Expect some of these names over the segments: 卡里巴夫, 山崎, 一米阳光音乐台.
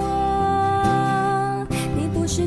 我，你不是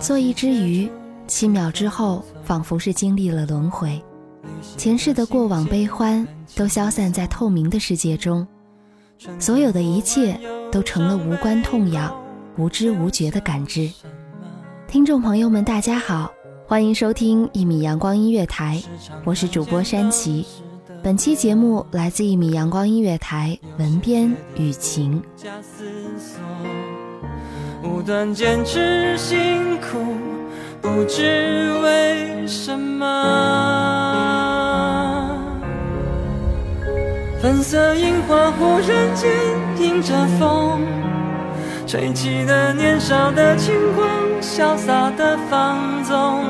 做一只鱼，7秒之后仿佛是经历了轮回，前世的过往悲欢都消散在透明的世界中，所有的一切都成了无关痛痒、无知无觉的感知。听众朋友们大家好，欢迎收听一米阳光音乐台，我是主播山崎。本期节目来自一米阳光音乐台，文编雨晴。无端坚持辛苦，不知为什么，粉色樱花忽然间迎着风，吹起了年少的轻狂，潇洒的放纵，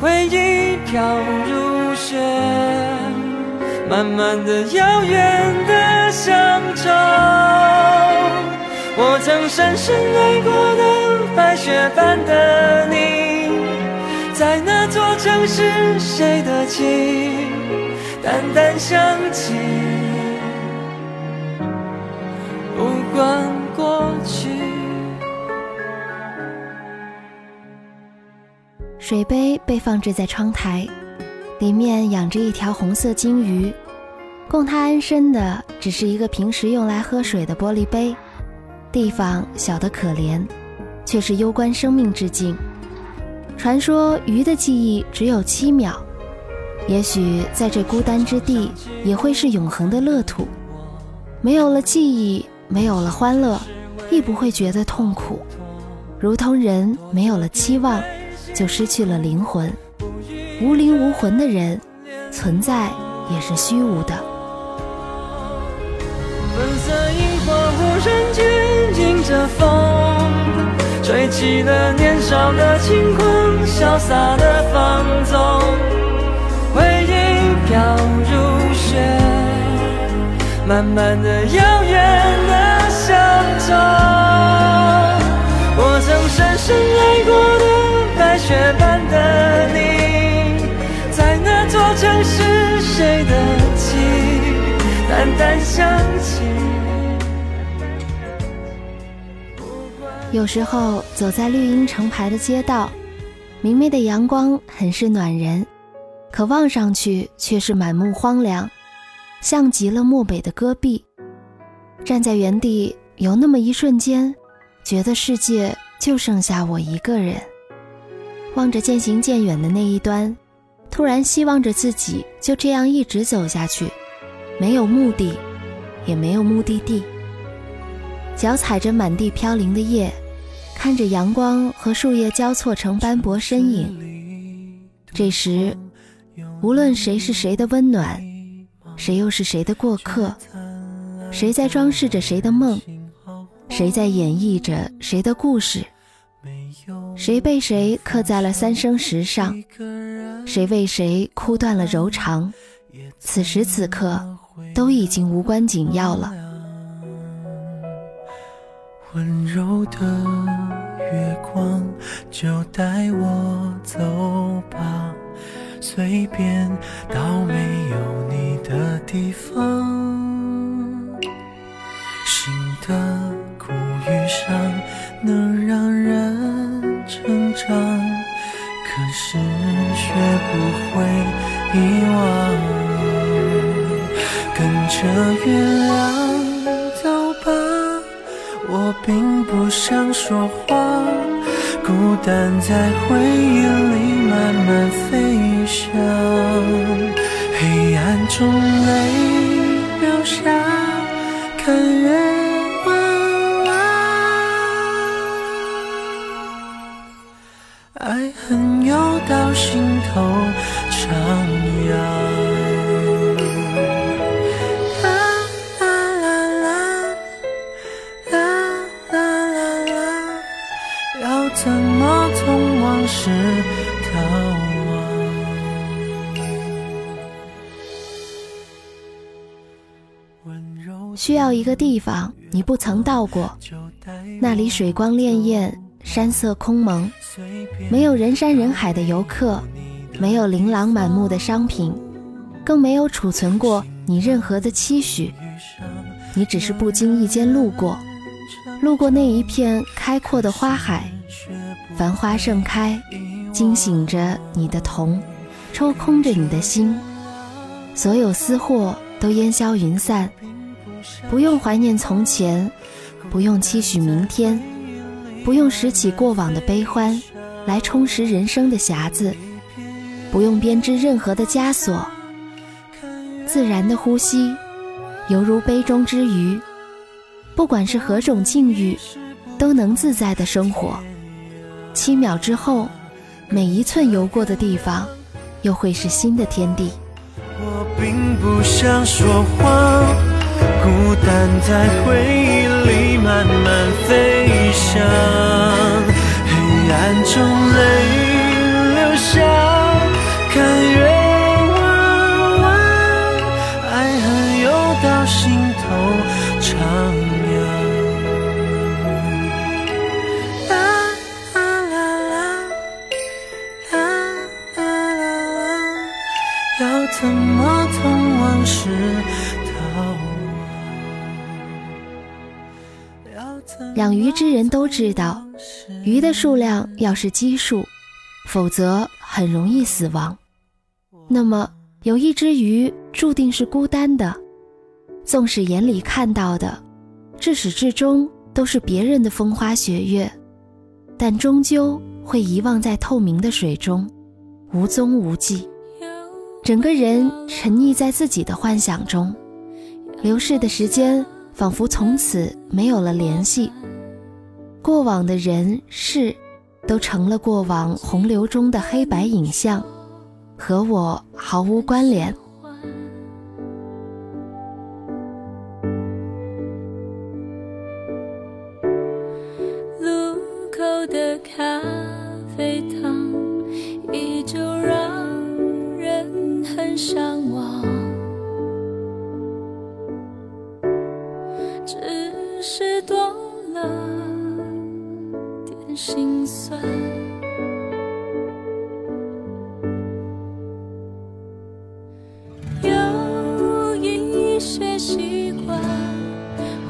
回忆飘如雪，慢慢的遥远的乡愁。我曾深深爱过的白雪般的你，在那座城市谁的情淡淡想起，不管过去。水杯被放置在窗台，里面养着一条红色金鱼，供它安身的只是一个平时用来喝水的玻璃杯，地方小得可怜，却是攸关生命之境。传说鱼的记忆只有7秒，也许在这孤单之地也会是永恒的乐土。没有了记忆，没有了欢乐，亦不会觉得痛苦，如同人没有了期望就失去了灵魂。无灵无魂的人，存在也是虚无的。粉色樱花忽然间迎着风，吹起了年少的轻狂，潇洒的放纵，回忆飘如雪，慢慢的遥远的乡愁。我曾深深爱过的白雪般的你，在那座城市谁的情淡淡想起。有时候走在绿荫成排的街道，明媚的阳光很是暖人，可望上去却是满目荒凉，像极了漠北的戈壁。站在原地，有那么一瞬间，觉得世界就剩下我一个人。望着渐行渐远的那一端，突然希望着自己就这样一直走下去，没有目的，也没有目的地。脚踩着满地飘零的叶，看着阳光和树叶交错成斑驳身影。这时，无论谁是谁的温暖，谁又是谁的过客，谁在装饰着谁的梦，谁在演绎着谁的故事，谁被谁刻在了三生石上，谁为谁哭断了柔肠，此时此刻都已经无关紧要了。温柔的月光，就带我走吧，随便到没有你的地方。心的苦与伤能让人成长，可是学不会遗忘。跟着月亮走吧，我并不想说话，孤单在回忆里慢慢飞翔，黑暗中泪流下，看月弯弯。爱恨又到心头徜徉。怎么从往事逃亡？需要一个地方你不曾到过，那里水光潋滟，山色空蒙，没有人山人海的游客，没有琳琅满目的商品，更没有储存过你任何的期许。你只是不经意间路过那一片开阔的花海，繁花盛开，惊醒着你的瞳，抽空着你的心，所有私货都烟消云散，不用怀念从前，不用期许明天，不用拾起过往的悲欢来充实人生的匣子，不用编织任何的枷锁，自然的呼吸，犹如杯中之鱼，不管是何种境遇，都能自在的生活。7秒之后，每一寸游过的地方，又会是新的天地。我并不想说话，孤单在回忆里慢慢飞翔，黑暗中泪流下，看月弯弯，爱恨又到心头徜徉。怎么从往事逃亡？养鱼之人都知道，鱼的数量要是奇数，否则很容易死亡。那么有一只鱼注定是孤单的，纵使眼里看到的至始至终都是别人的风花雪月，但终究会遗忘在透明的水中，无踪无迹，整个人沉溺在自己的幻想中，流逝的时间仿佛从此没有了联系，过往的人事都成了过往洪流中的黑白影像，和我毫无关联。路口的咖啡糖依旧让人很向往，只是多了点心酸。有一些习惯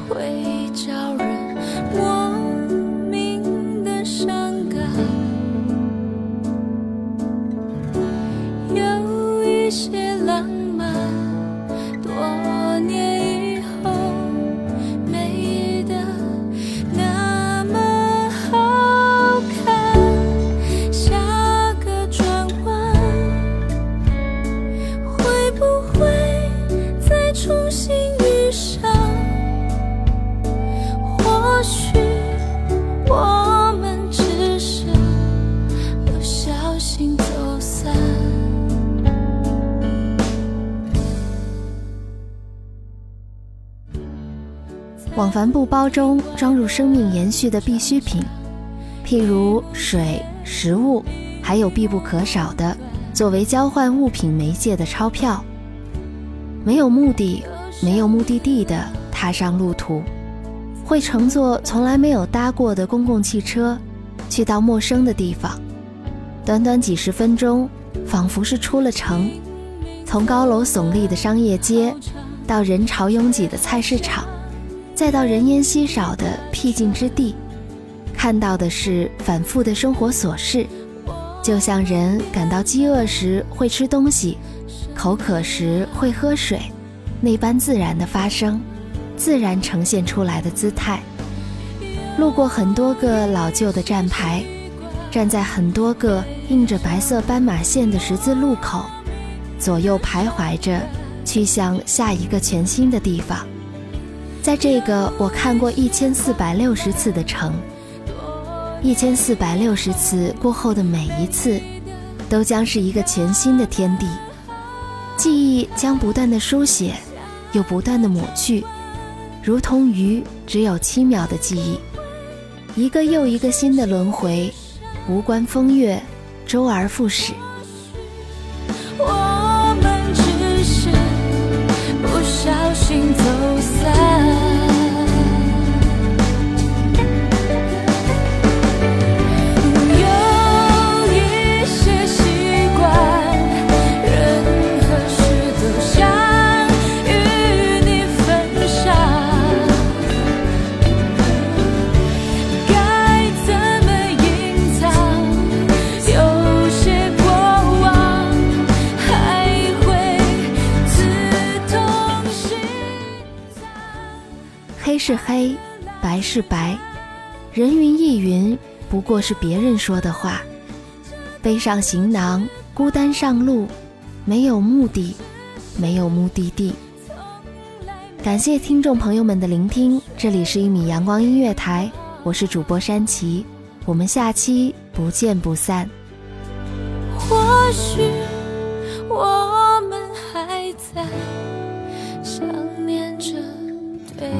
会叫人莫名的伤感。一些浪漫多年以后没得那么好看。往帆布包中装入生命延续的必需品，譬如水、食物，还有必不可少的作为交换物品媒介的钞票。没有目的、没有目的地的踏上路途，会乘坐从来没有搭过的公共汽车，去到陌生的地方。短短几十分钟，仿佛是出了城，从高楼耸立的商业街，到人潮拥挤的菜市场，再到人烟稀少的僻静之地，看到的是反复的生活琐事，就像人感到饥饿时会吃东西，口渴时会喝水，那般自然的发生，自然呈现出来的姿态。路过很多个老旧的站牌，站在很多个印着白色斑马线的十字路口，左右徘徊着，去向下一个全新的地方。在这个我看过1460次的城，1460次过后的每一次，都将是一个全新的天地。记忆将不断的书写，又不断的抹去，如同鱼只有7秒的记忆。一个又一个新的轮回，无关风月，周而复始。我们只是不小心走散。黑是黑，白是白，人云亦云，不过是别人说的话。背上行囊，孤单上路，没有目的，没有目的地。感谢听众朋友们的聆听，这里是1米阳光音乐台，我是主播山崎，我们下期不见不散。或许我们还在想念着对方。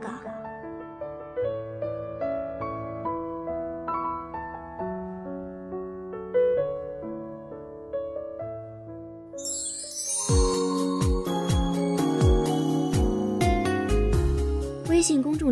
微信公众